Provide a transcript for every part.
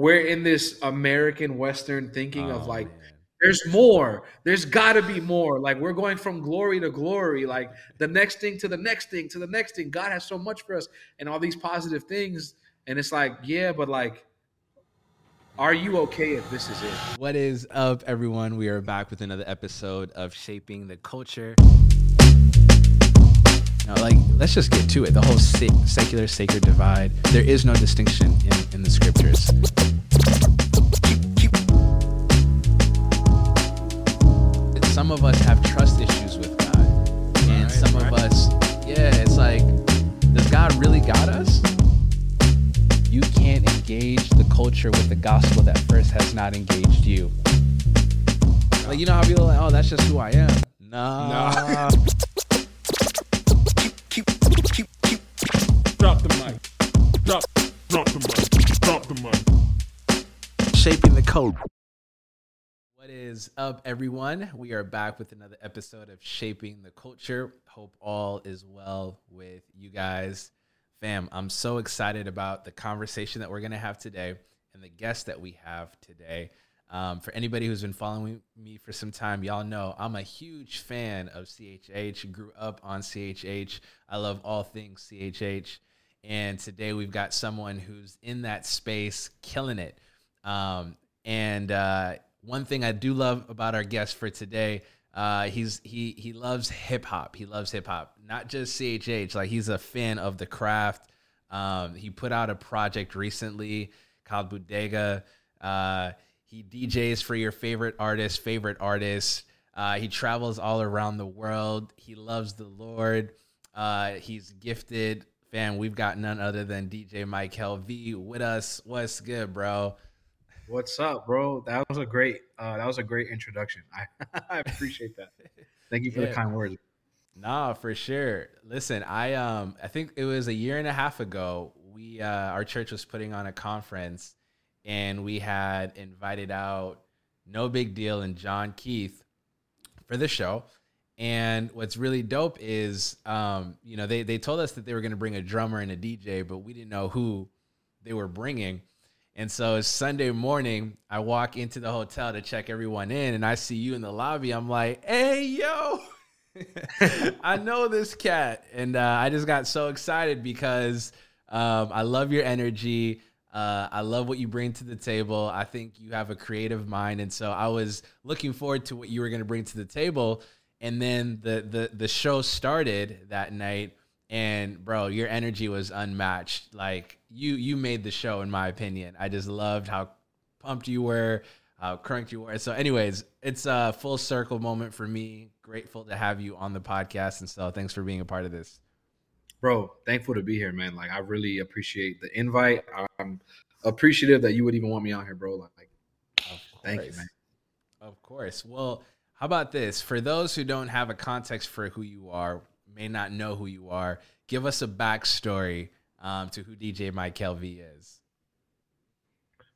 we're in this American Western thinking of like, man. There's more. There's got to be more. Like, we're going from glory to glory. Like, the next thing to the next thing to the next thing. God has so much for us and all these positive things. And it's like, yeah, but like, are you okay if this is it? What is up, everyone? We are back with another episode of Shaping the Culture. Now, like, let's just get to it. The whole secular sacred divide. There is no distinction in the scriptures. Some of us have trust issues with God, and some of us, yeah, it's like, does God really got us? You can't engage the culture with the gospel that first has not engaged you. Like, you know how people are like, oh, that's just who I am. Nah. Drop the mic. Drop the mic. Shaping the code. What is up, everyone? We are back with another episode of Shaping the Culture. Hope all is well with you guys. Fam, I'm so excited about the conversation that we're going to have today and the guest that we have today. For anybody who's been following me for some time, y'all know I'm a huge fan of CHH, grew up on CHH. I love all things CHH. And today we've got someone who's in that space, killing it. One thing I do love about our guest for today, he loves hip hop. He loves hip hop, not just CHH. Like, he's a fan of the craft. He put out a project recently called Bodega. He DJs for your favorite artists. He travels all around the world. He loves the Lord. He's gifted. Fam, we've got none other than DJ Mykael V with us. What's good, bro? What's up, bro? That was a great introduction. I appreciate that. Thank you for the kind words. Nah, for sure. Listen, I think it was a year and a half ago, we our church was putting on a conference, and we had invited out No Big Deal and John Keith for the show. And what's really dope is, you know, they told us that they were going to bring a drummer and a DJ, but we didn't know who they were bringing. And so Sunday morning, I walk into the hotel to check everyone in, and I see you in the lobby. I'm like, hey, yo, I know this cat. And I just got so excited because I love your energy. I love what you bring to the table. I think you have a creative mind. And so I was looking forward to what you were going to bring to the table. And then the show started that night. And bro, your energy was unmatched. Like, you made the show, in my opinion. I just loved how pumped you were, how cranked you were. So anyways, it's a full circle moment for me. Grateful to have you on the podcast. And so thanks for being a part of this. Bro, thankful to be here, man. Like, I really appreciate the invite. I'm appreciative that you would even want me on here, bro. Like, thank you, man. Of course. Well, how about this? For those who don't have a context for who you are, may not know who you are, give us a backstory to who DJ Mykael V is.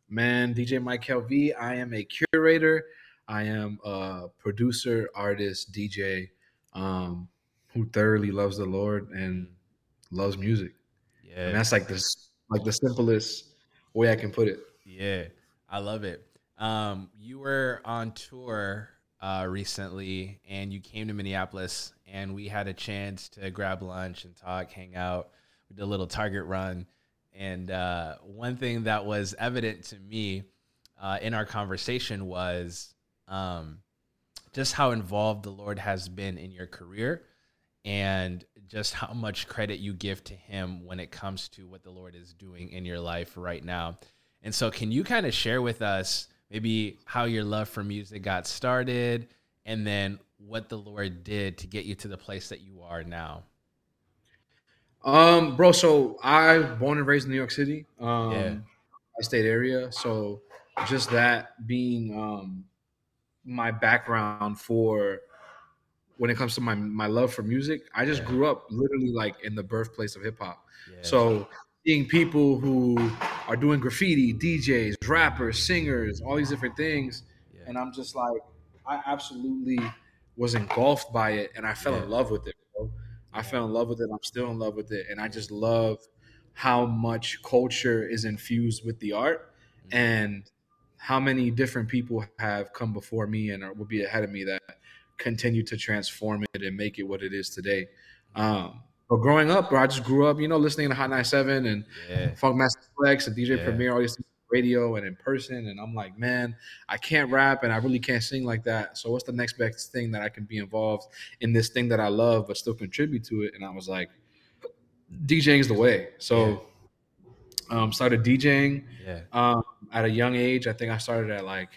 Man, DJ Mykael V, I am a curator. I am a producer, artist, DJ who thoroughly loves the Lord and loves music. Yeah, and that's like the simplest way I can put it. Yeah, I love it. You were on tour recently, and you came to Minneapolis, and we had a chance to grab lunch and talk, hang out. We did a little Target run, and one thing that was evident to me in our conversation was just how involved the Lord has been in your career, and just how much credit you give to Him when it comes to what the Lord is doing in your life right now. And so, can you kind of share with us maybe how your love for music got started, and then what the Lord did to get you to the place that you are now? Bro, so I was born and raised in New York City, state area. So just that being my background for when it comes to my love for music, I just grew up literally like in the birthplace of hip hop. Yeah. So seeing people who are doing graffiti, DJs, rappers, singers, all these different things. Yeah. And I'm just like, I absolutely was engulfed by it, and I fell in love with it, bro. I fell in love with it. I'm still in love with it. And I just love how much culture is infused with the art And how many different people have come before me and will be ahead of me that continue to transform it and make it what it is today. But growing up, bro, I just grew up, you know, listening to Hot 97 and Funk Master Flex and DJ Premier, all these things on radio and in person. And I'm like, man, I can't rap and I really can't sing like that. So what's the next best thing that I can be involved in this thing that I love but still contribute to it? And I was like, DJing's the way. So started DJing at a young age. I think I started at like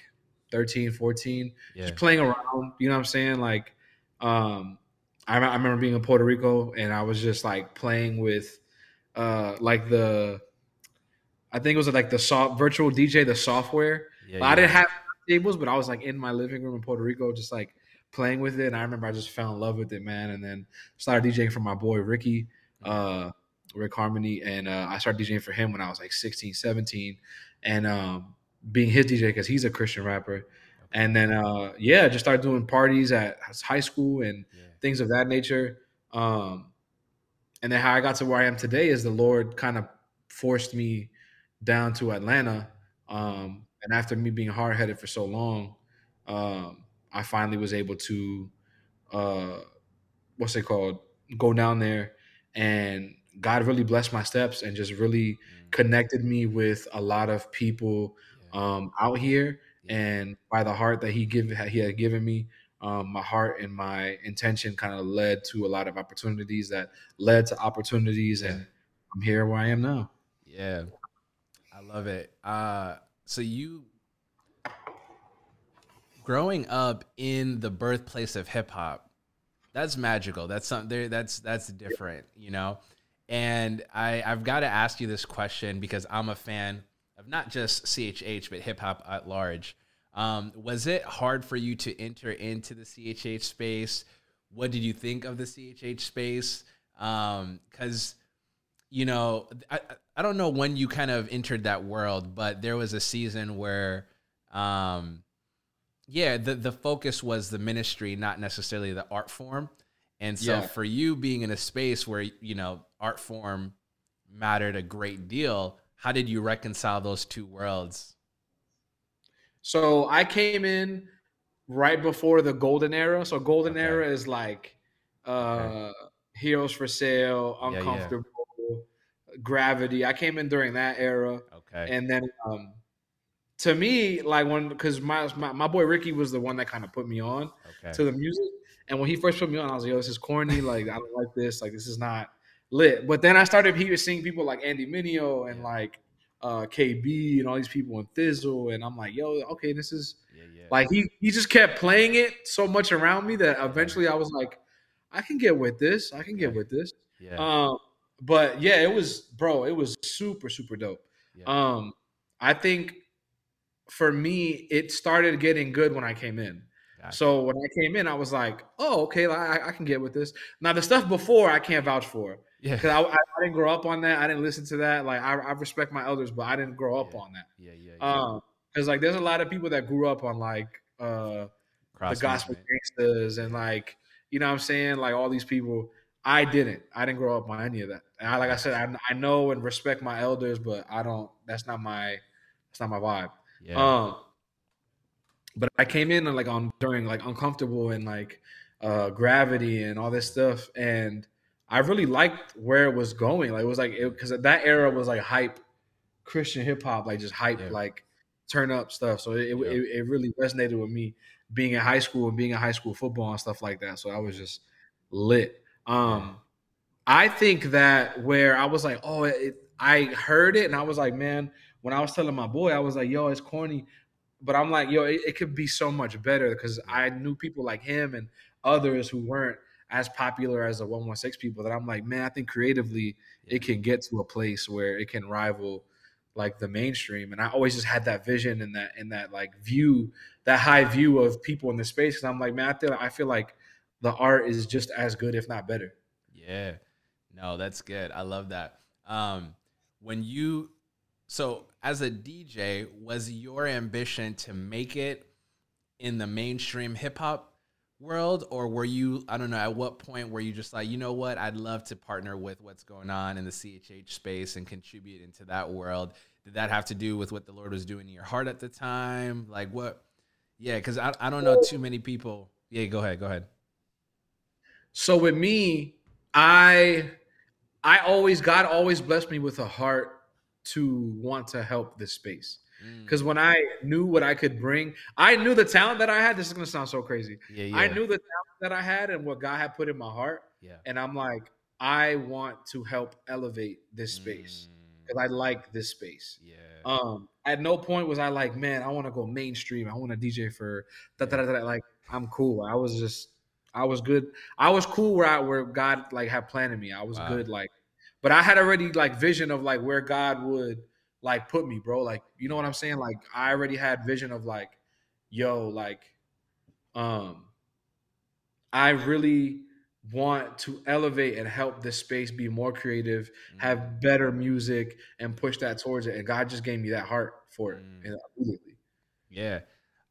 13, 14, just playing around, you know what I'm saying? Like, I remember being in Puerto Rico and I was just like playing with like the, I think it was like the virtual DJ, the software. I didn't have tables, but I was like in my living room in Puerto Rico, just like playing with it. And I remember I just fell in love with it, man. And then started DJing for my boy, Ricky, Rick Harmony. And I started DJing for him when I was like 16, 17 and being his DJ because he's a Christian rapper. And then, just started doing parties at high school and things of that nature. And then how I got to where I am today is the Lord kind of forced me down to Atlanta. And after me being hard-headed for so long, I finally was able to, go down there. And God really blessed my steps and just really connected me with a lot of people out here. And by the heart that he had given me, my heart and my intention kind of led to a lot of opportunities that led to opportunities. And I'm here where I am now. Yeah, I love it. So you growing up in the birthplace of hip hop, that's magical. That's something there. That's different, you know? And I've got to ask you this question because I'm a fan of not just CHH, but hip hop at large. Was it hard for you to enter into the CHH space? What did you think of the CHH space? Because, you know, I don't know when you kind of entered that world, but there was a season where, the focus was the ministry, not necessarily the art form. And so for you being in a space where, you know, art form mattered a great deal, how did you reconcile those two worlds? So I came in right before the golden era. So golden era is like Heroes for Sale, Uncomfortable, Gravity. I came in during that era. Okay. And then to me, like because my boy Ricky was the one that kind of put me on to the music. And when he first put me on, I was like, yo, this is corny. Like, I don't like this. Like, this is not lit. But then I started seeing people like Andy Mineo and like KB and all these people in Thizzle, and I'm like, yo, okay, this is like he just kept playing it so much around me that eventually I was like, I can get with this. But it was super, super dope. I think for me, it started getting good when I came in. So when I came in, I was like, oh, okay, I can get with this. Now the stuff before I can't vouch for. Because I didn't grow up on that. I didn't listen to that. Like, I respect my elders, but I didn't grow up on that. Because, like, there's a lot of people that grew up on, like, the gospel gangsters and, like, you know what I'm saying? Like, all these people. I didn't. I didn't grow up on any of that. And like I said, I know and respect my elders, but I don't – that's not my vibe. But I came in, like, during, like, Uncomfortable and, like, Gravity and all this stuff, and – I really liked where it was going. Like, it was like, because that era was like hype Christian hip hop, like just hype, like turn up stuff. So it really resonated with me being in high school and being in high school football and stuff like that. So I was just lit. I think that where I was like, I heard it and I was like, man, when I was telling my boy, I was like, yo, it's corny. But I'm like, yo, it could be so much better because I knew people like him and others who weren't as popular as the 116 people that I'm like, man, I think creatively it can get to a place where it can rival like the mainstream. And I always just had that vision and that like view, that high view of people in the space. And I'm like, man, I feel like the art is just as good, if not better. Yeah, no, that's good. I love that. So as a DJ, was your ambition to make it in the mainstream hip hop world, or were you, I don't know, at what point were you just like, you know what, I'd love to partner with what's going on in the CHH space and contribute into that world? Did that have to do with what the Lord was doing in your heart at the time? Like what? Yeah, because I don't know too many people. Yeah, go ahead. So with me, I always, God always blessed me with a heart to want to help this space. Because when I knew what I could bring, I knew the talent that I had. This is going to sound so crazy. Yeah. I knew the talent that I had and what God had put in my heart. Yeah. And I'm like, I want to help elevate this space because I like this space. Yeah. At no point was I like, man, I want to go mainstream. I want to DJ for da-da-da-da. Like, I'm cool. I was good. I was cool where God like had planted me. I was good. Like, but I had already like vision of like where God would like put me, bro. Like, you know what I'm saying? Like, I already had vision of like, yo, like, I really want to elevate and help this space be more creative, have better music, and push that towards it. And God just gave me that heart for it immediately. Yeah,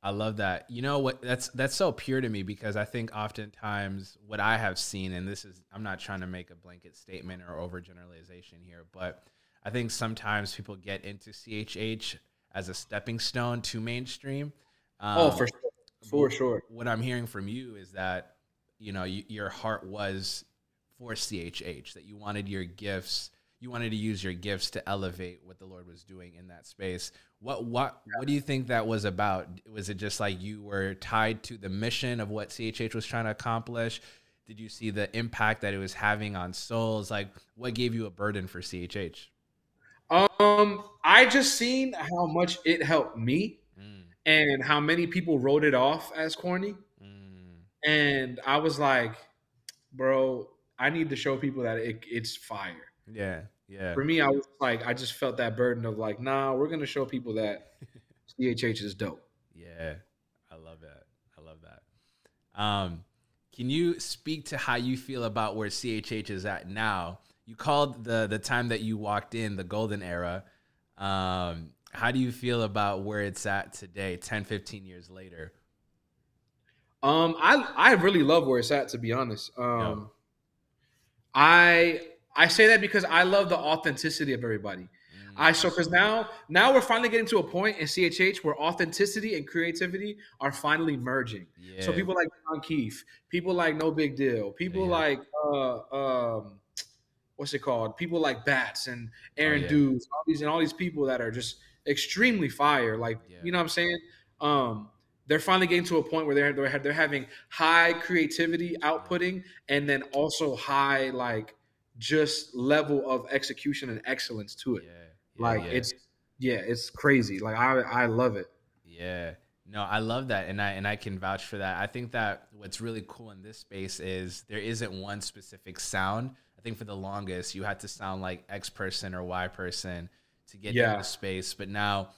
I love that. You know what? That's so pure to me, because I think oftentimes what I have seen, and this is, I'm not trying to make a blanket statement or overgeneralization here, but I think sometimes people get into CHH as a stepping stone to mainstream. For sure. What I'm hearing from you is that, you know, your heart was for CHH, that you wanted your gifts, you wanted to use your gifts to elevate what the Lord was doing in that space. What do you think that was about? Was it just like you were tied to the mission of what CHH was trying to accomplish? Did you see the impact that it was having on souls? Like, what gave you a burden for CHH? I just seen how much it helped me and how many people wrote it off as corny. And I was like, bro, I need to show people that it's fire. Yeah. Yeah. For me, I was like, I just felt that burden of like, nah, we're going to show people that CHH is dope. Yeah. I love that. Can you speak to how you feel about where CHH is at now? You called the time that you walked in the golden era. How do you feel about where it's at today, 10, 15 years later? I really love where it's at, to be honest. I say that because I love the authenticity of everybody. Because now we're finally getting to a point in CHH where authenticity and creativity are finally merging. Yeah. So people like John Keith, people like No Big Deal, people like what's it called? People like Bats and Aaron Dudes, all these people that are just extremely fire. Like, you know what I'm saying? They're finally getting to a point where they're having high creativity outputting and then also high, like, just level of execution and excellence to it. It's crazy. Like, I love it. Yeah. No, I love that. And I can vouch for that. I think that what's really cool in this space is there isn't one specific sound. I think for the longest you had to sound like X person or Y person to get into the space, but now,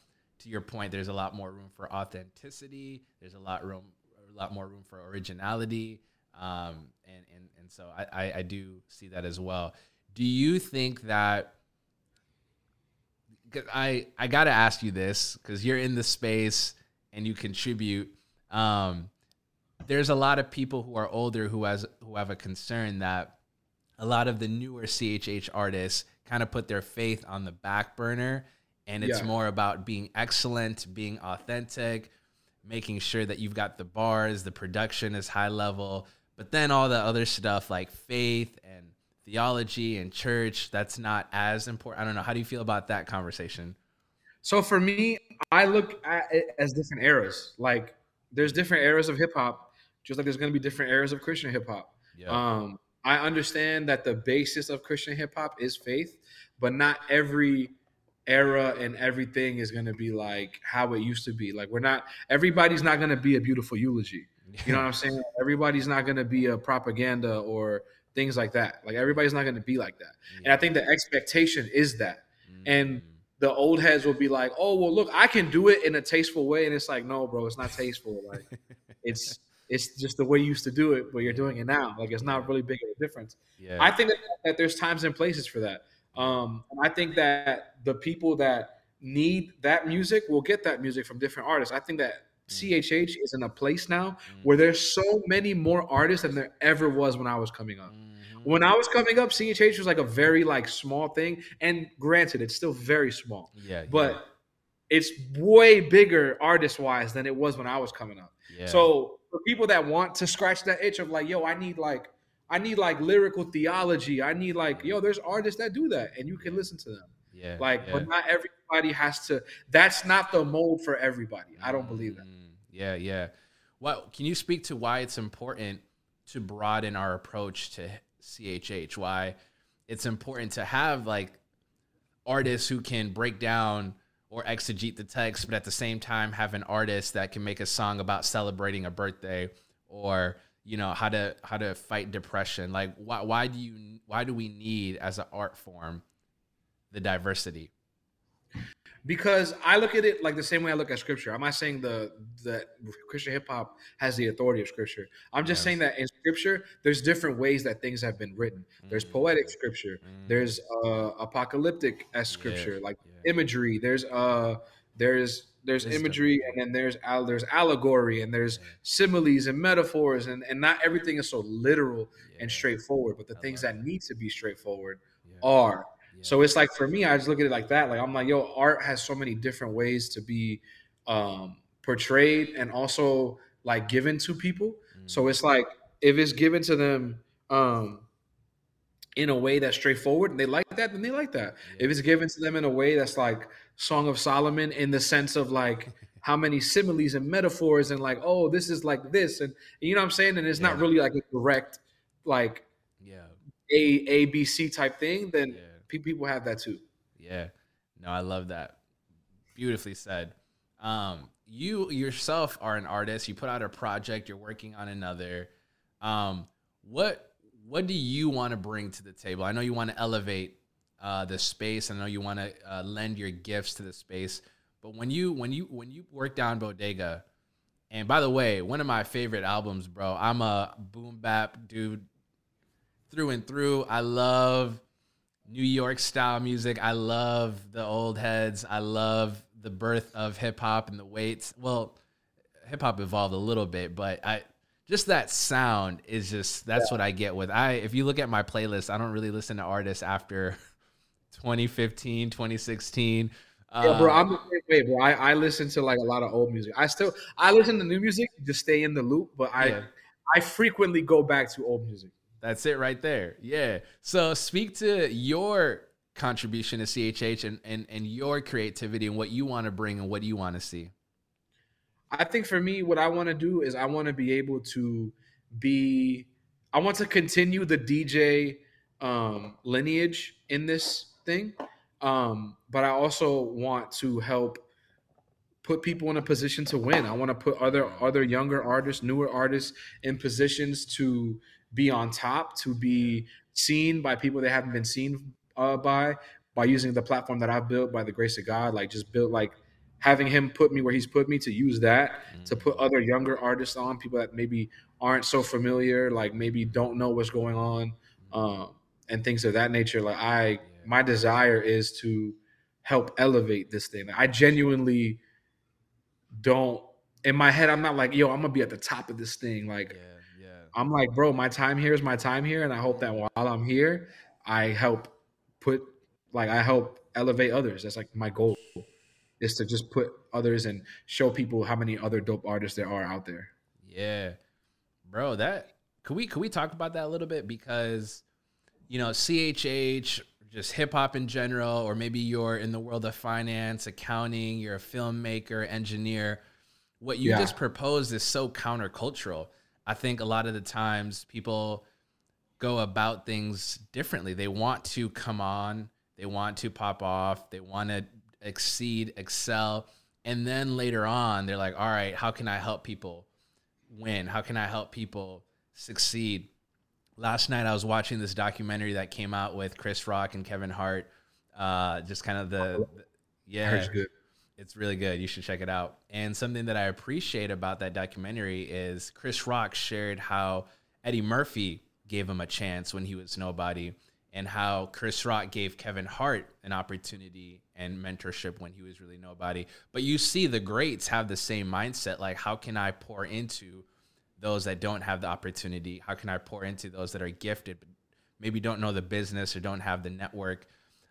to your point, there's a lot more room for authenticity. There's a lot more room for originality, and so I do see that as well. Do you think that? Cause I gotta ask you this because you're in the space and you contribute. There's a lot of people who are older who have a concern that a lot of the newer CHH artists kind of put their faith on the back burner, and it's more about being excellent, being authentic, making sure that you've got the bars, the production is high level, but then all the other stuff like faith and theology and church, that's not as important. I don't know. How do you feel about that conversation? So for me, I look at it as different eras. Like, there's different eras of hip hop, just like there's going to be different eras of Christian hip hop. Yeah. I understand that the basis of Christian hip hop is faith, but not every era and everything is going to be like how it used to be. Like, everybody's not going to be a Beautiful Eulogy. You know what I'm saying? Everybody's not going to be a Propaganda or things like that. Like, everybody's not going to be like that. Yeah. And I think the expectation is that. Mm-hmm. And the old heads will be like, oh, well, look, I can do it in a tasteful way. And it's like, no, bro, it's not tasteful. Like, It's just the way you used to do it, but you're doing it now. Like, it's not really big of a difference. Yeah. I think that there's times and places for that. And I think that the people that need that music will get that music from different artists. I think that CHH is in a place now where there's so many more artists than there ever was when I was coming up. When I was coming up, CHH was like a very like small thing. And granted, it's still very small. Yeah. But it's way bigger artist-wise than it was when I was coming up. Yeah. So for people that want to scratch that itch of like, yo, I need like lyrical theology. I need like, yo, there's artists that do that and you can listen to them. Yeah. Like, but not everybody has to, that's not the mold for everybody. I don't believe that. Yeah. Yeah. Well, can you speak to why it's important to broaden our approach to CHH? Why it's important to have like artists who can break down or exegete the text, but at the same time have an artist that can make a song about celebrating a birthday or, you know, how to fight depression. Like why do we need as an art form the diversity? Because I look at it like the same way I look at scripture. I'm not saying that Christian hip hop has the authority of scripture. I'm just saying that in scripture, there's different ways that things have been written. There's poetic scripture. There's apocalyptic as scripture, imagery. There's imagery, and then there's allegory, and there's similes and metaphors, and not everything is so literal and straightforward. But the things that need to be straightforward are. So it's like, for me, I just look at it like that. Like, I'm like, yo, art has so many different ways to be portrayed and also like given to people. So it's like, if it's given to them in a way that's straightforward and they like that, then they like that. If it's given to them in a way that's like Song of Solomon, in the sense of like how many similes and metaphors and like, oh, this is like this. And you know what I'm saying? And it's not really like a direct, like A, B, C type thing. Then people have that too. Yeah. No, I love that. Beautifully said. You yourself are an artist. You put out a project. You're working on another. What do you want to bring to the table? I know you want to elevate the space. I know you want to lend your gifts to the space. But when you worked on Bodega, and by the way, one of my favorite albums, bro. I'm a boom bap dude through and through. I love New York style music. I love the old heads. I love the birth of hip hop and the weights. Well, hip hop evolved a little bit, but just that sound is just, that's what I get with. If you look at my playlist, I don't really listen to artists after 2015, 2016. Yeah, bro, I'm the same way, bro. I listen to like a lot of old music. I listen to new music to stay in the loop, but I frequently go back to old music. That's it right there. Yeah. So speak to your contribution to CHH and your creativity and what you want to bring and what you want to see. I think for me, what I want to do is I want to continue the DJ lineage in this thing. But I also want to help put people in a position to win. I want to put other younger artists, newer artists in positions to be on top, to be seen by people that haven't been seen by using the platform that I've built by the grace of God, like just built, like having him put me where he's put me to use that, to put other younger artists on, people that maybe aren't so familiar, like maybe don't know what's going on and things of that nature. Like my desire is to help elevate this thing. Like I genuinely don't, in my head, I'm not like, yo, I'm gonna be at the top of this thing. Like, I'm like, bro, my time here is my time here. And I hope that while I'm here, I help elevate others. That's like my goal, is to just put others and show people how many other dope artists there are out there. Yeah, bro, that could we talk about that a little bit? Because, you know, CHH, just hip hop in general, or maybe you're in the world of finance, accounting, you're a filmmaker, engineer. What you just proposed is so countercultural. I think a lot of the times people go about things differently. They want to come on, they want to pop off, they want to exceed, excel. And then later on, they're like, all right, how can I help people win? How can I help people succeed? Last night I was watching this documentary that came out with Chris Rock and Kevin Hart. Just kind of it's really good. You should check it out. And something that I appreciate about that documentary is Chris Rock shared how Eddie Murphy gave him a chance when he was nobody, and how Chris Rock gave Kevin Hart an opportunity and mentorship when he was really nobody. But you see the greats have the same mindset. Like, how can I pour into those that don't have the opportunity? How can I pour into those that are gifted maybe don't know the business or don't have the network.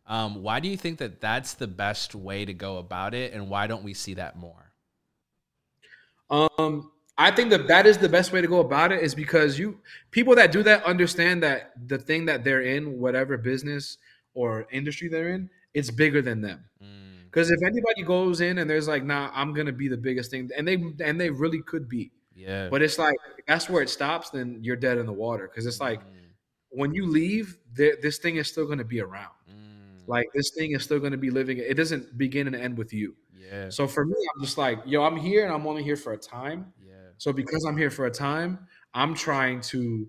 Why do you think that that's the best way to go about it, and why don't we see that more? I think that is the best way to go about it, is because people that do that understand that the thing that they're in, whatever business or industry they're in, it's bigger than them. Because if anybody goes in and there's like, nah, I'm gonna be the biggest thing, and they really could be. Yeah. But it's like, that's where it stops, then you're dead in the water. Because it's like, when you leave, this thing is still gonna be around. Like, this thing is still gonna be living. It doesn't begin and end with you. Yeah. So for me, I'm just like, yo, I'm here and I'm only here for a time. Yeah. So because I'm here for a time, I'm trying to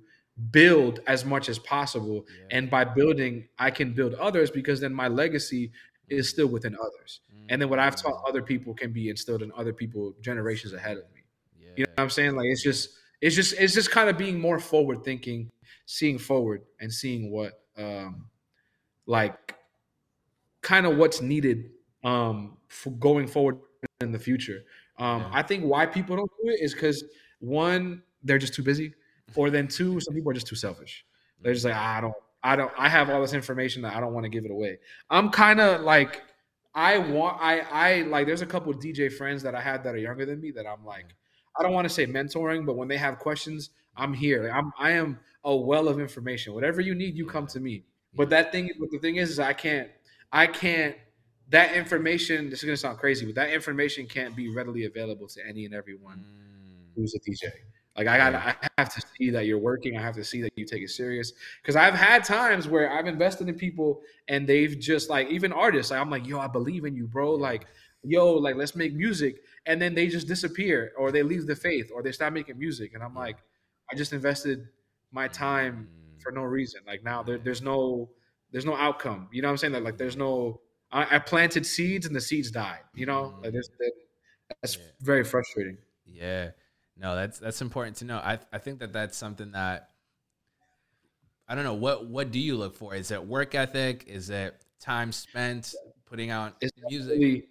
build as much as possible. Yeah. And by building, I can build others, because then my legacy is still within others. And then what I've taught other people can be instilled in other people generations ahead of me. Yeah. You know what I'm saying? Like, it's just kind of being more forward thinking, seeing forward and seeing what, like, kind of what's needed for going forward in the future. I think why people don't do it is because, one, they're just too busy, or then two, some people are just too selfish. They're just like, I have all this information that I don't want to give it away. I'm kind of like, there's a couple of DJ friends that I had that are younger than me that I'm like, I don't want to say mentoring, but when they have questions, I'm here. Like, I am a well of information. Whatever you need, you come to me. But the thing is I can't. That information, this is going to sound crazy, but that information can't be readily available to any and everyone who's a DJ. Like, I have to see that you're working. I have to see that you take it serious. Because I've had times where I've invested in people and they've just, like, even artists, like, I'm like, yo, I believe in you, bro. Like, yo, like, let's make music. And then they just disappear, or they leave the faith, or they stop making music. And I'm like, I just invested my time for no reason. Like, now there's no outcome. You know what I'm saying? Like there's no... I planted seeds and the seeds died, you know, like that's very frustrating. Yeah, no, that's important to know. I think that's something that, I don't know, what do you look for? Is it work ethic? Is it time spent putting out music?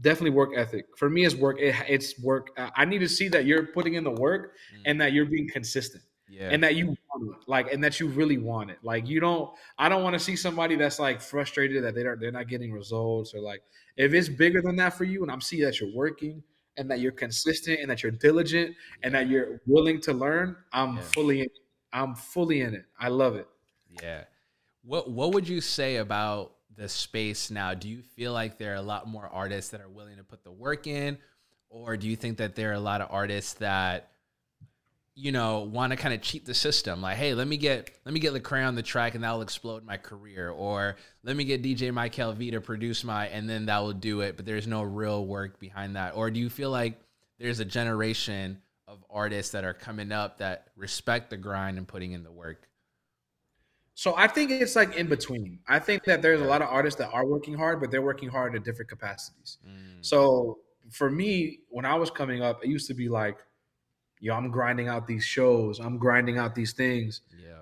Definitely work ethic. For me, it's work. It's work. I need to see that you're putting in the work and that you're being consistent. Yeah. And that you want it, like, and that you really want it. Like, I don't want to see somebody that's like frustrated that they're not getting results, or like, if it's bigger than that for you, and I'm seeing that you're working and that you're consistent and that you're diligent and that you're willing to learn, I'm fully in it. I love it. Yeah. What would you say about the space now? Do you feel like there are a lot more artists that are willing to put the work in, or do you think that there are a lot of artists that, you know, want to kind of cheat the system? Like, hey, let me get Lecrae on the track and that'll explode my career. Or let me get DJ Mykael V to produce and then that will do it. But there's no real work behind that. Or do you feel like there's a generation of artists that are coming up that respect the grind and putting in the work? So I think it's like in between. I think that there's a lot of artists that are working hard, but they're working hard in different capacities. So for me, when I was coming up, it used to be like, yo, I'm grinding out these shows. I'm grinding out these things. Yeah.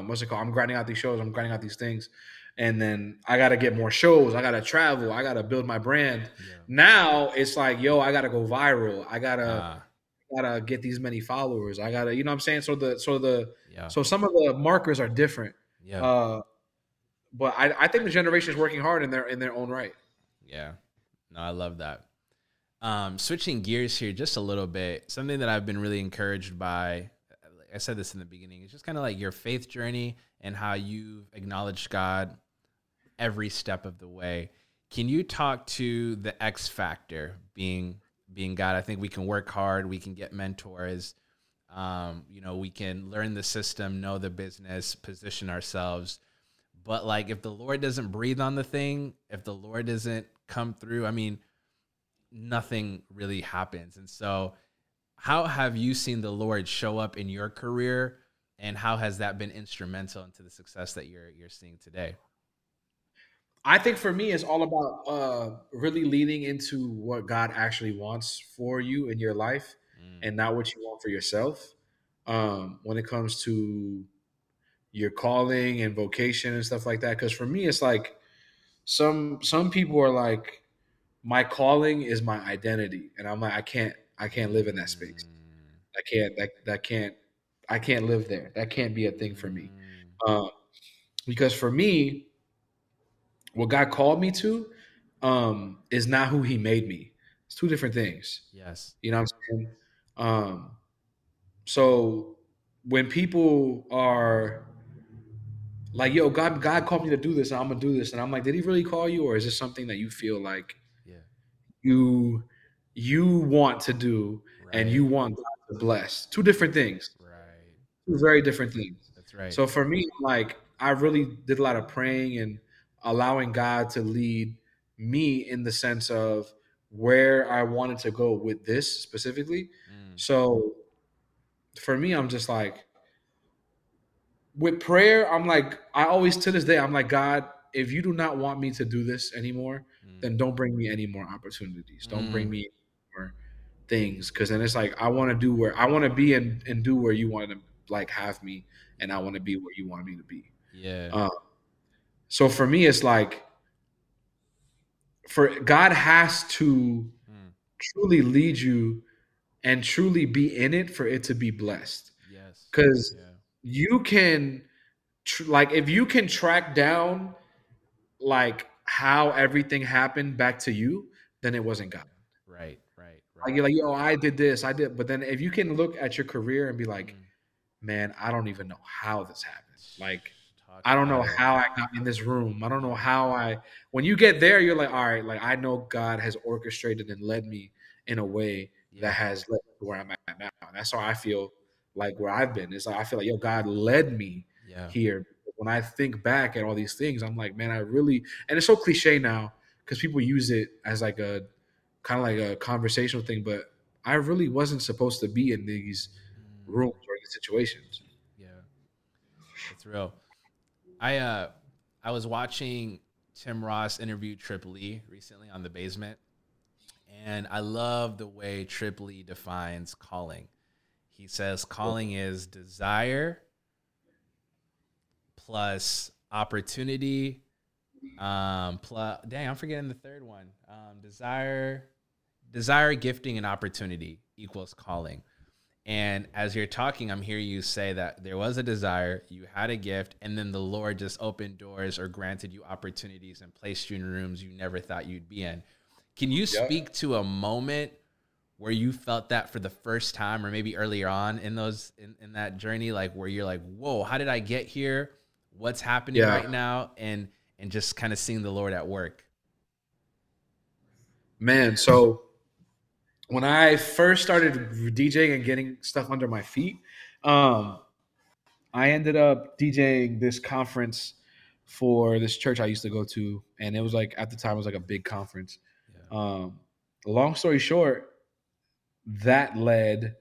What's it called? I'm grinding out these shows. I'm grinding out these things. And then I got to get more shows. I got to travel. I got to build my brand. Yeah. Now it's like, yo, I got to go viral. I got to get these many followers. I got to, you know what I'm saying? So some of the markers are different. Yeah. But I think the generation is working hard in their own right. Yeah. No, I love that. Switching gears here just a little bit, something that I've been really encouraged by, I said this in the beginning, it's just kind of like your faith journey and how you've acknowledged God every step of the way. Can you talk to the X factor being God? I think we can work hard, we can get mentors, we can learn the system, know the business, position ourselves. But like, if the Lord doesn't breathe on the thing, if the Lord doesn't come through, I mean, nothing really happens. And so how have you seen the Lord show up in your career, and how has that been instrumental into the success that you're seeing today? I think for me, it's all about really leaning into what God actually wants for you in your life and not what you want for yourself. When it comes to your calling and vocation and stuff like that. Cause for me, it's like some people are like, my calling is my identity. And I'm like, I can't live in that space. I can't, that can't I can't live there. That can't be a thing for me. Because for me, what God called me to is not who he made me. It's two different things. Yes. You know what I'm saying? So when people are like, yo, God called me to do this, and I'm going to do this. And I'm like, did he really call you? Or is this something that you feel like you want to do, right, and you want God to bless? Two different things. Right. Two very different things. That's right. So for me, like, I really did a lot of praying and allowing God to lead me in the sense of where I wanted to go with this specifically. Mm. So for me, I'm just like, with prayer, I'm like, I always, to this day, I'm like, God, if you do not want me to do this anymore, then don't bring me any more opportunities. Don't bring me any more things. Because then it's like, I want to do where I want to be and do where you want to, like, have me. And I want to be where you want me to be. Yeah. So for me, it's like, for God has to truly lead you and truly be in it for it to be blessed. Yes. Because you can, like, if you can track down, like, how everything happened back to you, then it wasn't God. Right, right, right. Like, you're like, yo, I did this, I did. But then if you can look at your career and be like, man, I don't even know how this happened. Like, I don't know how I got in this room. I don't know how I, when you get there, you're like, all right, like, I know God has orchestrated and led me in a way that has led to where I'm at now. And that's how I feel like where I've been. It's like, I feel like, yo, God led me here. When I think back at all these things, I'm like, man, I really, and it's so cliche now because people use it as like a kind of like a conversational thing, but I really wasn't supposed to be in these rooms or these situations. Yeah, it's real. I was watching Tim Ross interview Trip Lee recently on The Basement, and I love the way Trip Lee defines calling. He says calling is desire plus opportunity, plus, dang, I'm forgetting the third one. Desire, gifting, and opportunity equals calling. And as you're talking, I'm hearing you say that there was a desire, you had a gift, and then the Lord just opened doors or granted you opportunities and placed you in rooms you never thought you'd be in. Can you speak to a moment where you felt that for the first time, or maybe earlier on in those in that journey, like where you're like, whoa, how did I get here? What's happening right now? And just kind of seeing the Lord at work. Man, so when I first started DJing and getting stuff under my feet, I ended up DJing this conference for this church I used to go to. And it was like, at the time, it was like a big conference. Yeah. Long story short, that led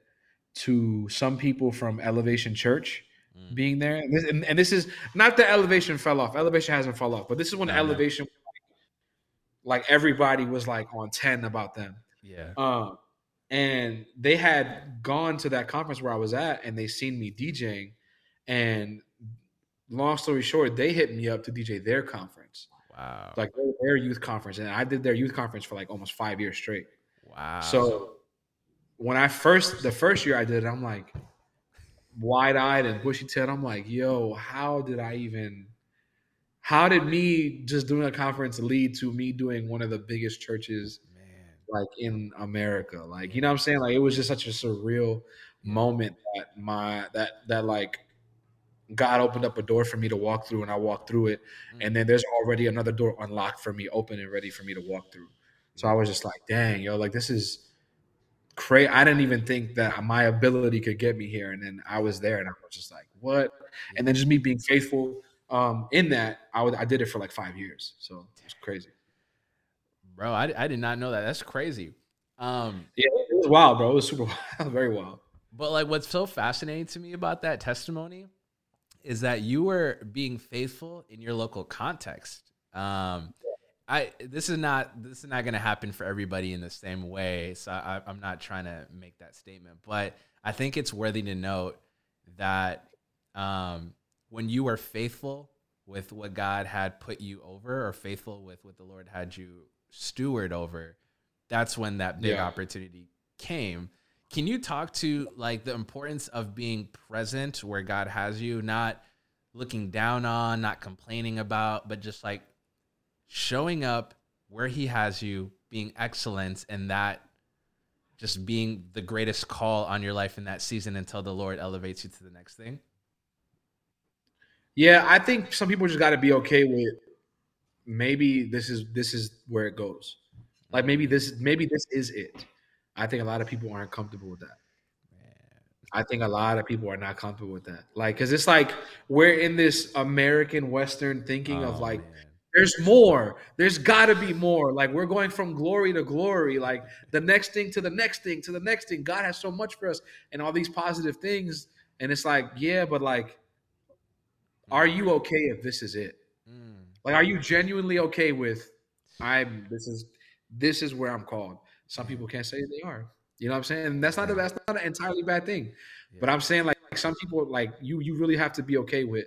to some people from Elevation Church being there. And this is not that Elevation fell off. Elevation hasn't fell off. But this is when Elevation, like everybody was like on 10 about them. Yeah. And they had gone to that conference where I was at, and they seen me DJing. And long story short, they hit me up to DJ their conference. Wow. Like their youth conference. And I did their youth conference for like almost 5 years straight. Wow. So when I first, the first year I did it, I'm like wide-eyed and bushy-tailed. I'm like, yo, how did me just doing a conference lead to me doing one of the biggest churches like in America? Like, you know what I'm saying? Like, it was just such a surreal moment that like God opened up a door for me to walk through, and I walked through it. And then there's already another door unlocked for me, open and ready for me to walk through. So I was just like, dang, yo, like this is crazy. I didn't even think that my ability could get me here. And then I was there, and I was just like, what? And then just me being faithful in that, I did it for like 5 years. So it's crazy. Bro, I did not know that. That's crazy. Yeah, it was wild, bro. It was super wild, very wild. But like, what's so fascinating to me about that testimony is that you were being faithful in your local context. This is not going to happen for everybody in the same way. So I'm not trying to make that statement, but I think it's worthy to note that when you were faithful with what God had put you over, or faithful with what the Lord had you steward over, that's when that big opportunity came. Can you talk to like the importance of being present where God has you, not looking down on, not complaining about, but just like showing up where he has you, being excellent, and that just being the greatest call on your life in that season until the Lord elevates you to the next thing? Yeah, I think some people just got to be okay with maybe this is where it goes. Like maybe this is it. I think a lot of people aren't comfortable with that. I think a lot of people are not comfortable with that. Like, cause it's like, we're in this American Western thinking of like, man, there's more, there's gotta be more. Like we're going from glory to glory, like the next thing to the next thing to the next thing. God has so much for us and all these positive things. And it's like, yeah, but like, are you okay if this is it? Like, are you genuinely okay with this is where I'm called? Some people can't say they are. You know what I'm saying? And that's not an entirely bad thing. Yeah. But I'm saying like some people, like you really have to be okay with,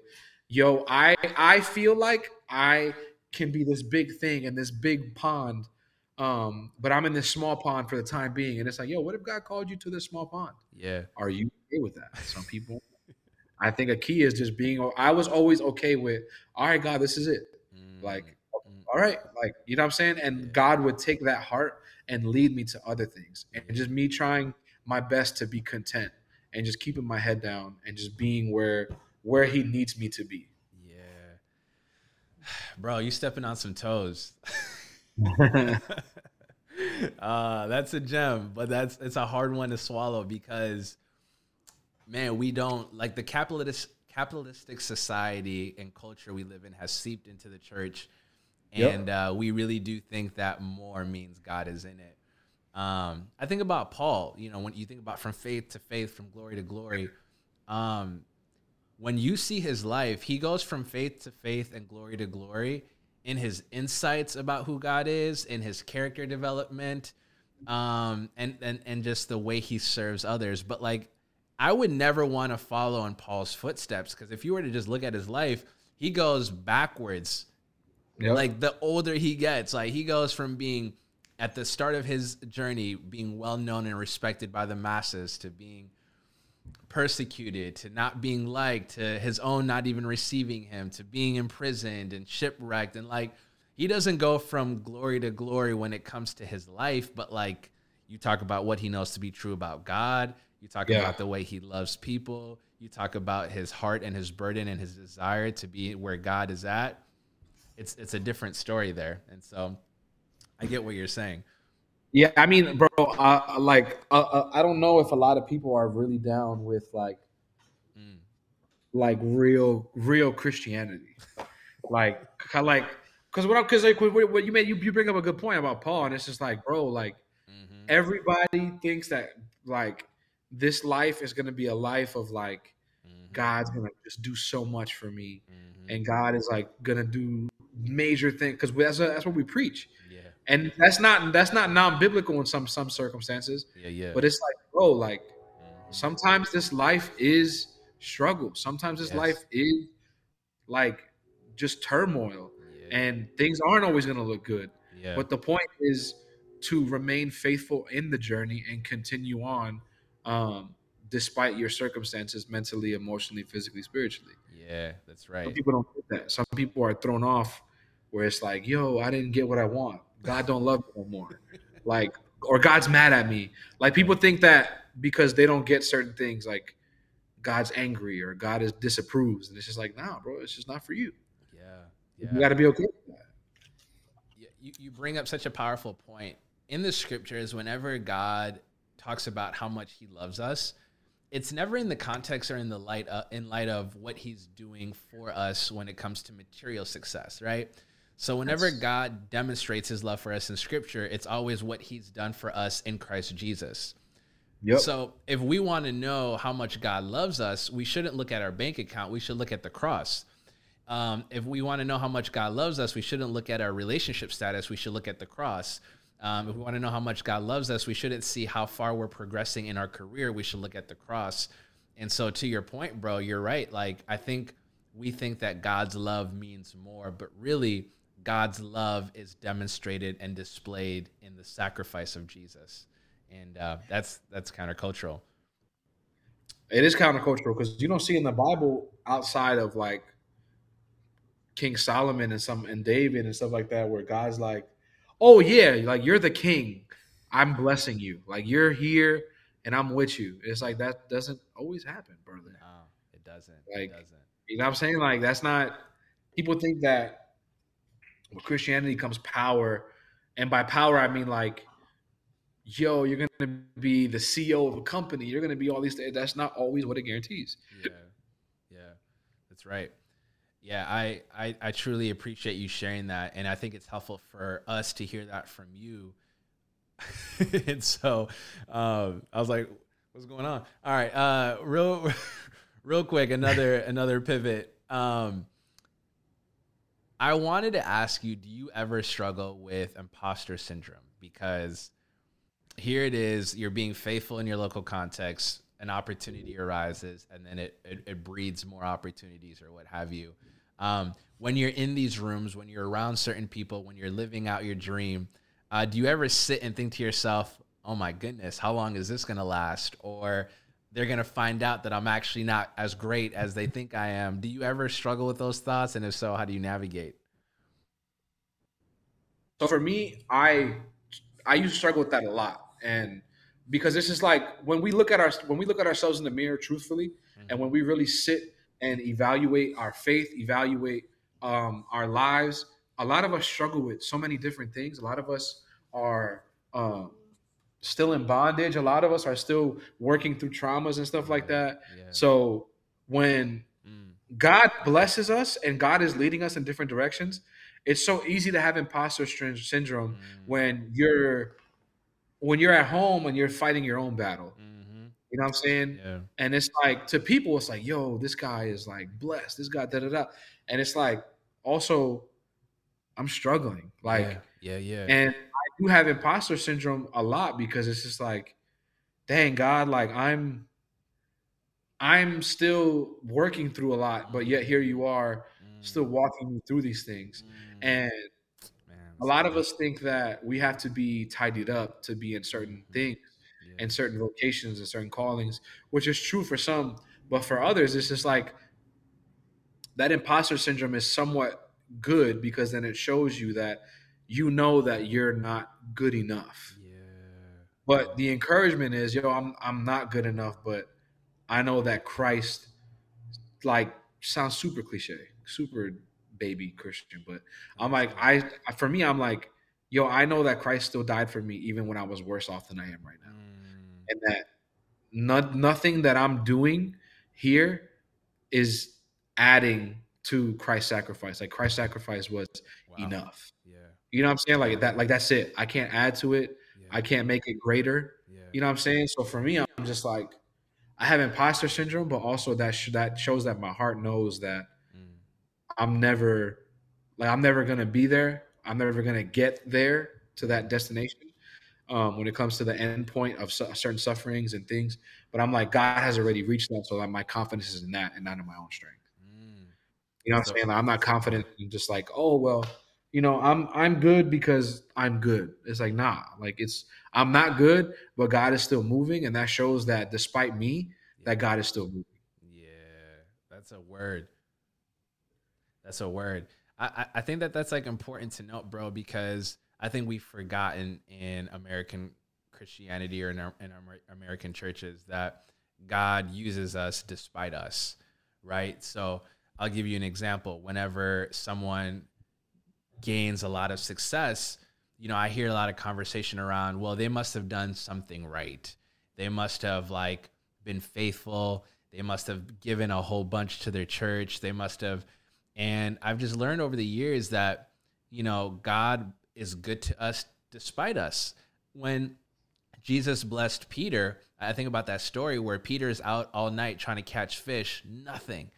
yo, I feel like I can be this big thing and this big pond, but I'm in this small pond for the time being. And it's like, yo, what if God called you to this small pond? Yeah. Are you okay with that? Some people, I think a key is just being, I was always okay with, all right, God, this is it. Like, all right. Like, you know what I'm saying? And yeah, God would take that heart and lead me to other things. And just me trying my best to be content and just keeping my head down and just being where he needs me to be. Yeah. Bro, you stepping on some toes. That's a gem, but it's a hard one to swallow because, man, we don't, like the capitalistic society and culture we live in has seeped into the church. And we really do think that more means God is in it. I think about Paul, you know, when you think about from faith to faith, from glory to glory, when you see his life, he goes from faith to faith and glory to glory in his insights about who God is, in his character development, and just the way he serves others. But like, I would never want to follow in Paul's footsteps, because if you were to just look at his life, he goes backwards. Yep. Like the older he gets, like he goes from being at the start of his journey, being well known and respected by the masses, to being persecuted, to not being liked, to his own not even receiving him, to being imprisoned and shipwrecked. And like, he doesn't go from glory to glory when it comes to his life, but like you talk about what he knows to be true about God. You talk about the way he loves people. You talk about his heart and his burden and his desire to be where God is at. It's a different story there. And so I get what you're saying. Yeah, I mean, bro, I don't know if a lot of people are really down with like real Christianity. You bring up a good point about Paul, and it's just like, bro, like everybody thinks that like this life is going to be a life of like, God's going to just do so much for me. And God is like going to do major things, because that's what we preach. Yeah. And that's not non-biblical in some circumstances. Yeah, yeah. But it's like, bro, like sometimes this life is struggle. Sometimes this life is like just turmoil and things aren't always going to look good. Yeah. But the point is to remain faithful in the journey and continue on, despite your circumstances, mentally, emotionally, physically, spiritually. Yeah, that's right. Some people don't get that. Some people are thrown off where it's like, yo, I didn't get what I want. God don't love me no more. Like, or God's mad at me. Like people think that because they don't get certain things, like God's angry or God is disapproves. And it's just like, nah, bro, it's just not for you. Yeah. You got to be okay with that. Yeah, you bring up such a powerful point. In the scriptures, whenever God talks about how much he loves us, it's never in the context or in the light of, what he's doing for us when it comes to material success, right? So whenever God demonstrates his love for us in scripture, it's always what he's done for us in Christ Jesus. Yep. So if we want to know how much God loves us, we shouldn't look at our bank account. We should look at the cross. If we want to know how much God loves us, we shouldn't look at our relationship status. We should look at the cross. If we want to know how much God loves us, we shouldn't see how far we're progressing in our career. We should look at the cross. And so to your point, bro, you're right. Like, I think we think that God's love means more, but really God's love is demonstrated and displayed in the sacrifice of Jesus. And that's countercultural. It is countercultural because you don't see in the Bible outside of like King Solomon and David and stuff like that, where God's like, oh yeah, like you're the king, I'm blessing you, like you're here and I'm with you. It's like that doesn't always happen, brother. No, it doesn't. Like, it doesn't. You know what I'm saying? Like that's not. People think that with Christianity comes power, and by power I mean like, yo, you're gonna be the CEO of a company. You're gonna be all these things. That's not always what it guarantees. Yeah, that's right. Yeah, I truly appreciate you sharing that, and I think it's helpful for us to hear that from you. And so I was like, "What's going on?" All right, real quick, another pivot. I wanted to ask you, do you ever struggle with imposter syndrome? Because here it is, you're being faithful in your local context, an opportunity arises, and then it breeds more opportunities or what have you. When you're in these rooms, when you're around certain people, when you're living out your dream, do you ever sit and think to yourself, oh my goodness, how long is this going to last? Or they're going to find out that I'm actually not as great as they think I am. Do you ever struggle with those thoughts? And if so, how do you navigate? So for me, I used to struggle with that a lot. And because it's just like, when we look at ourselves in the mirror, truthfully, mm-hmm. and when we really sit and evaluate our faith, evaluate our lives, a lot of us struggle with so many different things. A lot of us are still in bondage. A lot of us are still working through traumas and stuff like that. Yeah. So when God blesses us and God is leading us in different directions, it's so easy to have imposter syndrome when you're at home and you're fighting your own battle. Mm-hmm. You know what I'm saying? Yeah. And it's like, to people, it's like, yo, this guy is like blessed. This guy, da-da-da. And it's like, also, I'm struggling. Like, yeah. And I do have imposter syndrome a lot because it's just like, dang, God, like I'm still working through a lot, but yet here you are still walking me through these things. And a lot of us think that we have to be tidied up to be in certain things and certain vocations and certain callings, which is true for some, but for others, it's just like that imposter syndrome is somewhat good because then it shows you that you know that you're not good enough. Yeah. But the encouragement is, yo, I'm not good enough, but I know that Christ, like, sounds super cliche, super baby Christian, but I'm like, I'm like, yo, I know that Christ still died for me even when I was worse off than I am right now. And that nothing that I'm doing here is adding to Christ's sacrifice. Like Christ's sacrifice was enough. Yeah. You know what I'm saying? Like that, like that's it. I can't add to it. Yeah. I can't make it greater. Yeah. You know what I'm saying? So for me, I'm just like, I have imposter syndrome, but also that shows that my heart knows that I'm never going to be there. I'm never going to get there to that destination when it comes to the end point of certain sufferings and things. But I'm like, God has already reached that, so that my confidence is in that and not in my own strength. You know what I'm saying? Like, I'm not confident in just like, oh, well, you know, I'm good because I'm good. It's like, nah, like I'm not good, but God is still moving. And that shows that despite me, that God is still moving. Yeah, that's a word. That's a word. I think that's like important to note, bro, because I think we've forgotten in American Christianity or in our American churches that God uses us despite us, right? So I'll give you an example. Whenever someone gains a lot of success, you know, I hear a lot of conversation around, well, they must have done something right. They must have like been faithful. They must have given a whole bunch to their church. They must have. And I've just learned over the years that, you know, God is good to us despite us. When Jesus blessed Peter, I think about that story where Peter's out all night trying to catch fish, nothing.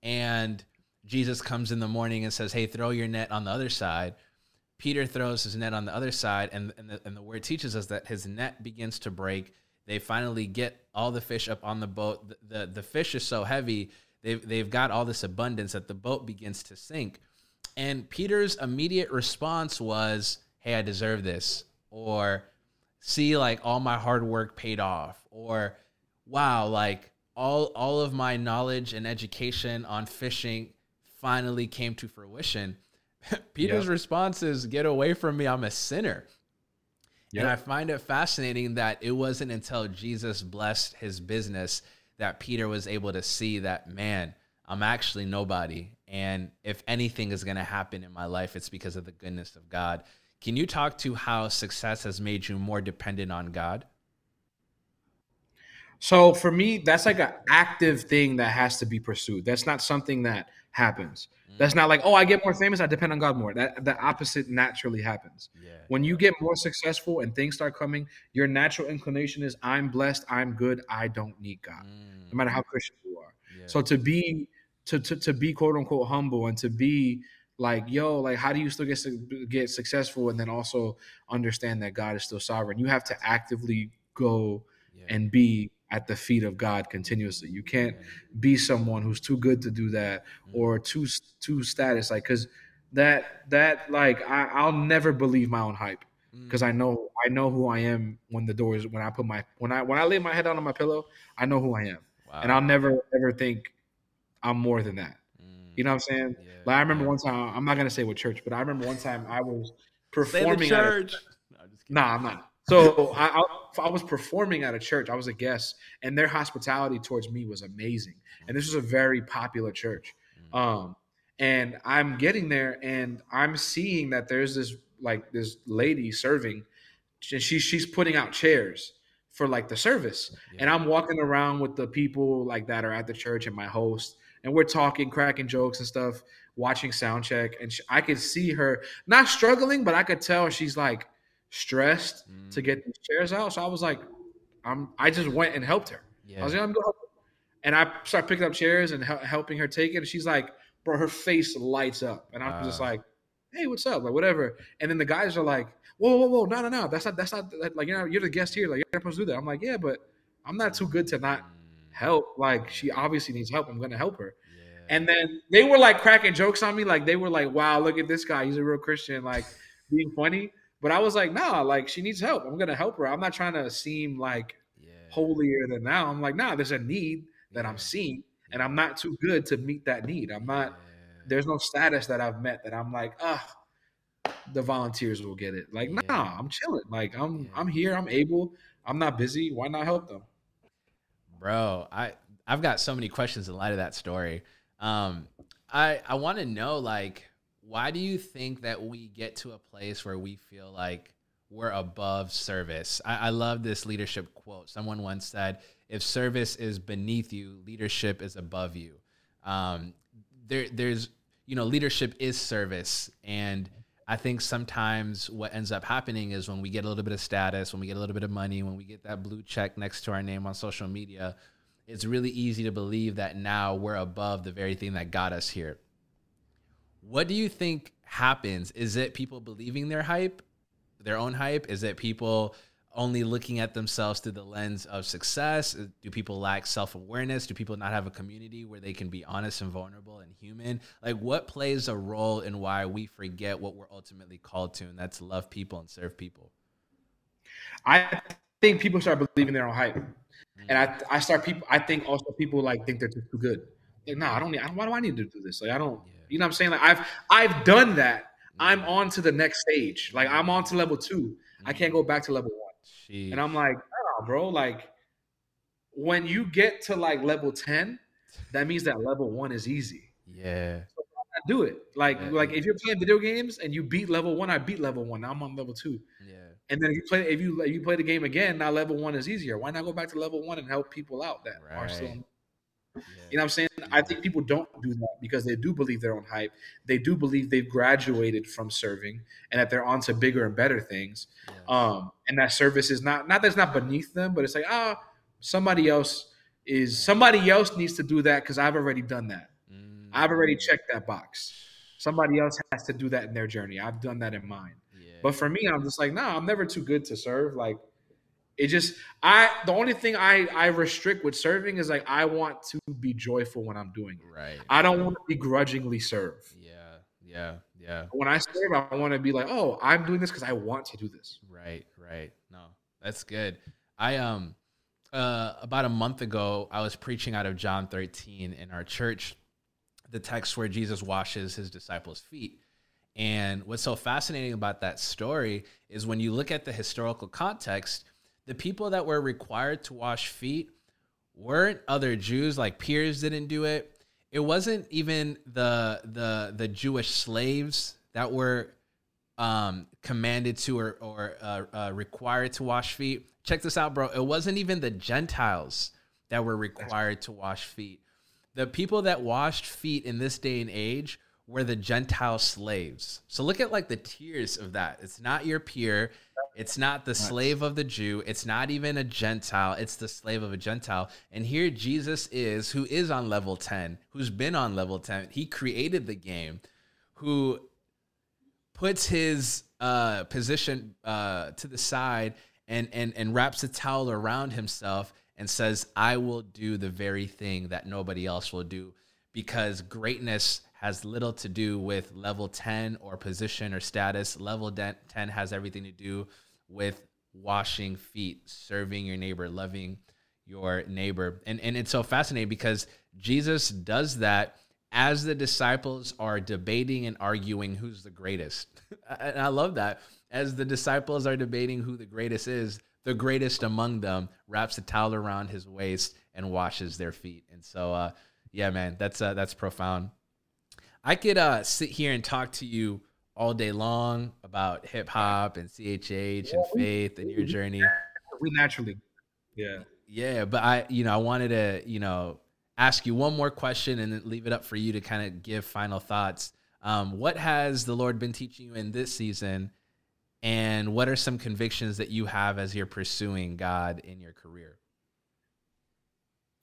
And Jesus comes in the morning and says, hey, throw your net on the other side. Peter throws his net on the other side, and the word teaches us that his net begins to break. They finally get all the fish up on the boat. The fish is so heavy, they've got all this abundance that the boat begins to sink. And Peter's immediate response was, hey, I deserve this. Or see like all my hard work paid off, or wow, like all of my knowledge and education on fishing finally came to fruition. Peter's response is, get away from me, I'm a sinner. And I find it fascinating that it wasn't until Jesus blessed his business that Peter was able to see that, man, I'm actually nobody. And if anything is going to happen in my life, it's because of the goodness of God. Can you talk to how success has made you more dependent on God? So for me, that's like an active thing that has to be pursued. That's not something that happens. That's not like, oh, I get more famous, I depend on God more. The opposite naturally happens. Yeah. When you get more successful and things start coming, your natural inclination is, I'm blessed, I'm good, I don't need God, no matter how Christian you are. Yeah. So to be quote unquote humble and to be like, yo, like, how do you still get successful and then also understand that God is still sovereign? You have to actively go and be at the feet of God continuously. You can't be someone who's too good to do that or too status, like, because that like I'll never believe my own hype, because I know who I am when the door is, when I lay my head down on my pillow, I know who I am. Wow. And I'll never ever think I'm more than that. You know what I'm saying? Yeah. Like, I remember one time, I'm not gonna say what church, but I remember one time I was performing at church. I'm not. So I was performing at a church. I was a guest, and their hospitality towards me was amazing. And this was a very popular church. And I'm getting there, and I'm seeing that there's this lady serving, and she's putting out chairs for like the service. Yeah. And I'm walking around with the people like that are at the church and my host, and we're talking, cracking jokes and stuff, watching sound check. And I could see her not struggling, but I could tell she's like stressed to get these chairs out. So I was like, I just went and helped her. Yeah. I was like, I'm gonna help her. And I started picking up chairs and helping her take it. And she's like, bro, her face lights up. And I'm just like, hey, what's up? Like, whatever. And then the guys are like, whoa, no. That's not like, you're the guest here. Like, you're not supposed to do that. I'm like, yeah, but I'm not too good to not help. Like, she obviously needs help. I'm going to help her. Yeah. And then they were like cracking jokes on me. Like, they were like, wow, look at this guy. He's a real Christian, like being funny. But I was like, nah, like, she needs help. I'm going to help her. I'm not trying to seem like holier than now. I'm like, nah, there's a need that I'm seeing, and I'm not too good to meet that need. I'm not, there's no status that I've met that I'm like, the volunteers will get it. Like, nah, I'm chilling. Like, I'm here. I'm able. I'm not busy. Why not help them? Bro, I've got so many questions in light of that story. I want to know, like, why do you think that we get to a place where we feel like we're above service? I love this leadership quote. Someone once said, if service is beneath you, leadership is above you. There's, leadership is service. And I think sometimes what ends up happening is when we get a little bit of status, when we get a little bit of money, when we get that blue check next to our name on social media, it's really easy to believe that now we're above the very thing that got us here. What do you think happens? Is it people believing their own hype? Is it people only looking at themselves through the lens of success? Do people lack self-awareness? Do people not have a community where they can be honest and vulnerable and human? Like, what plays a role in why we forget what we're ultimately called to, and that's love people and serve people? I think people start believing their own hype. And I think people like think they're too good. Like, no, why do I need to do this? Like, I don't. You know what I'm saying? Like, I've done that. I'm on to the next stage. Like, I'm on to level 2. I can't go back to level 1. Jeez. And I'm like, oh, bro, like, when you get to like level 10, that means that level 1 is easy. Yeah. So why not do it? Like, if you're playing video games and you beat level 1, I beat level 1. Now I'm on level 2. Yeah. And then if you play the game again, now level 1 is easier. Why not go back to level 1 and help people out that are still? You know what I'm saying? I think people don't do that because they do believe their own hype. They do believe they've graduated from serving and that they're on to bigger and better things. Yeah. And that service is not that it's not beneath them, but it's like, somebody else needs to do that because I've already done that. I've already checked that box. Somebody else has to do that in their journey. I've done that in mine. Yeah. But for me, I'm just like, nah, I'm never too good to serve. Like, it just, the only thing I restrict with serving is like, I want to be joyful when I'm doing it. Right. I don't want to begrudgingly serve. Yeah. When I serve, I want to be like, oh, I'm doing this because I want to do this. Right. No, That's good. I about a month ago, I was preaching out of John 13 in our church, the text where Jesus washes his disciples' feet. And what's so fascinating about that story is when you look at the historical context, the people that were required to wash feet weren't other Jews, like peers didn't do it. It wasn't even the Jewish slaves that were commanded to or required to wash feet. Check this out, bro. It wasn't even the Gentiles that were required to wash feet. The people that washed feet in this day and age were the Gentile slaves. So look at like the tiers of that. It's not your peer. It's not the slave of the Jew. It's not even a Gentile. It's the slave of a Gentile. And here Jesus is, who is on level 10, who's been on level 10. He created the game, who puts his position to the side and wraps a towel around himself and says, I will do the very thing that nobody else will do, because greatness has little to do with level 10 or position or status. Level 10 has everything to do with washing feet, serving your neighbor, loving your neighbor. And it's so fascinating because Jesus does that as the disciples are debating and arguing who's the greatest. And I love that. As the disciples are debating who the greatest is, the greatest among them wraps a towel around his waist and washes their feet. And so, yeah, man, that's profound. I could sit here and talk to you all day long about hip hop and CHH and faith and your journey. We naturally, yeah. But I wanted to, ask you one more question and then leave it up for you to kind of give final thoughts. What has the Lord been teaching you in this season? And what are some convictions that you have as you're pursuing God in your career?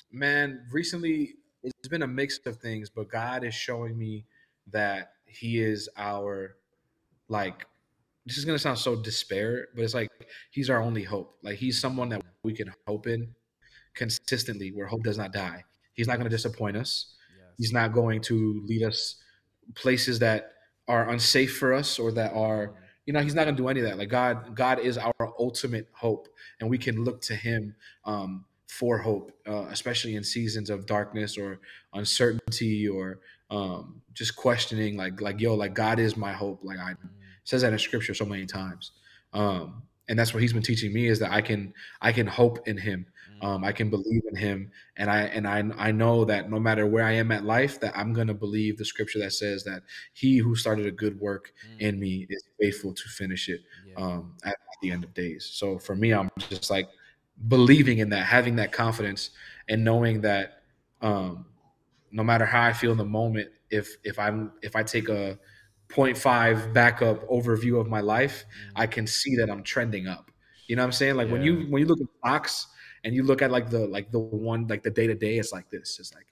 Man, recently it's been a mix of things, but God is showing me that he is our, like, this is going to sound so disparate, but it's like he's our only hope. Like, he's someone that we can hope in consistently, where hope does not die. He's not going to disappoint us. Yes. He's not going to lead us places that are unsafe for us or that are, he's not going to do any of that. Like, God is our ultimate hope, and we can look to him for hope, especially in seasons of darkness or uncertainty or just questioning, like God is my hope. Like, I says that in scripture so many times. And that's what he's been teaching me, is that I can hope in him. I can believe in him. And I know that no matter where I am at life, that I'm going to believe the scripture that says that he who started a good work in me is faithful to finish it at the end of days. So for me, I'm just like believing in that, having that confidence and knowing that no matter how I feel in the moment, if I take a 0.5 backup overview of my life, I can see that I'm trending up. You know what I'm saying? Like, when you look at stocks and you look at like the day to day, it's like this. It's like,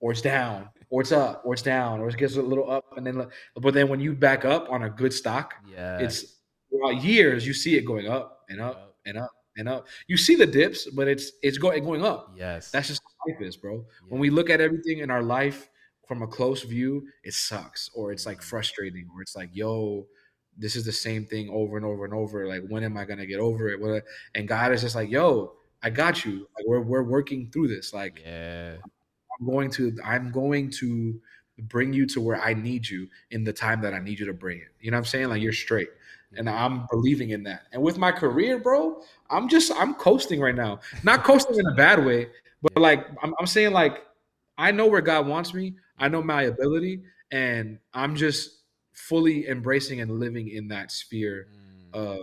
or it's down, or it's up, or it's down, or it gets a little up, and then but when you back up on a good stock, it's throughout years you see it going up and up and up. And up, you see the dips, but it's going up. Yes, that's just how life is, bro. Yeah. When we look at everything in our life from a close view, it sucks, or it's like frustrating, or it's like, yo, this is the same thing over and over and over. Like, when am I gonna get over it? And God is just like, yo, I got you. Like, we're working through this. Like, I'm going to bring you to where I need you in the time that I need you to bring it. You know what I'm saying? Like, you're straight. And I'm believing in that. And with my career, bro, I'm coasting right now. Not coasting in a bad way, but like I'm saying, like, I know where God wants me. I know my ability, and I'm just fully embracing and living in that sphere of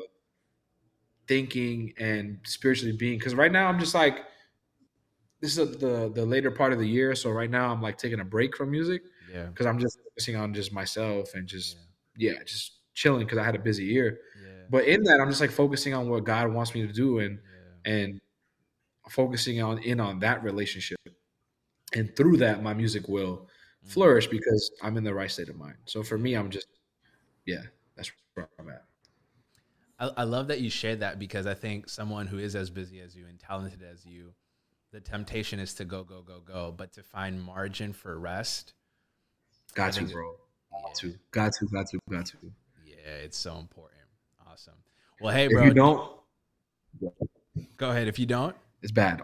thinking and spiritually being. Because right now I'm just like, this is the later part of the year, so right now I'm like taking a break from music because I'm just focusing on just myself and just just chilling, because I had a busy year. But in that, I'm just like focusing on what God wants me to do and focusing on that relationship. And through that, my music will flourish because I'm in the right state of mind. So for me, I'm just, that's where I'm at. I love that you shared that, because I think someone who is as busy as you and talented as you, the temptation is to go, but to find margin for rest. Got you, bro. Got to. Yeah, it's so important. Awesome. Well, hey, bro. If you don't, Go ahead. If you don't, it's bad.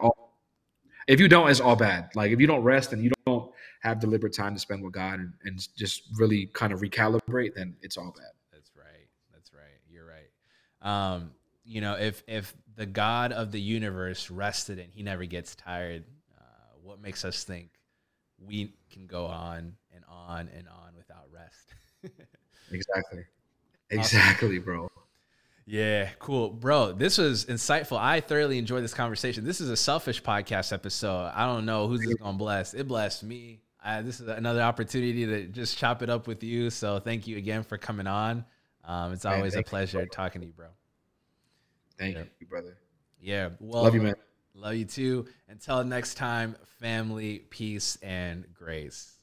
If you don't, it's all bad. Like if you don't rest and you don't have deliberate time to spend with God and just really kind of recalibrate, then it's all bad. That's right. That's right. You're right. You know, if the God of the universe rested and he never gets tired, what makes us think we can go on and on and on without rest? Exactly. Exactly, bro. Yeah, cool. Bro, this was insightful. I thoroughly enjoyed this conversation. This is a selfish podcast episode. I don't know who's this going to bless. It blessed me. This is another opportunity to just chop it up with you. So thank you again for coming on. It's always a pleasure talking to you, bro. Thank you, brother. Yeah. Well, love you, man. Love you too. Until next time, family, peace, and grace.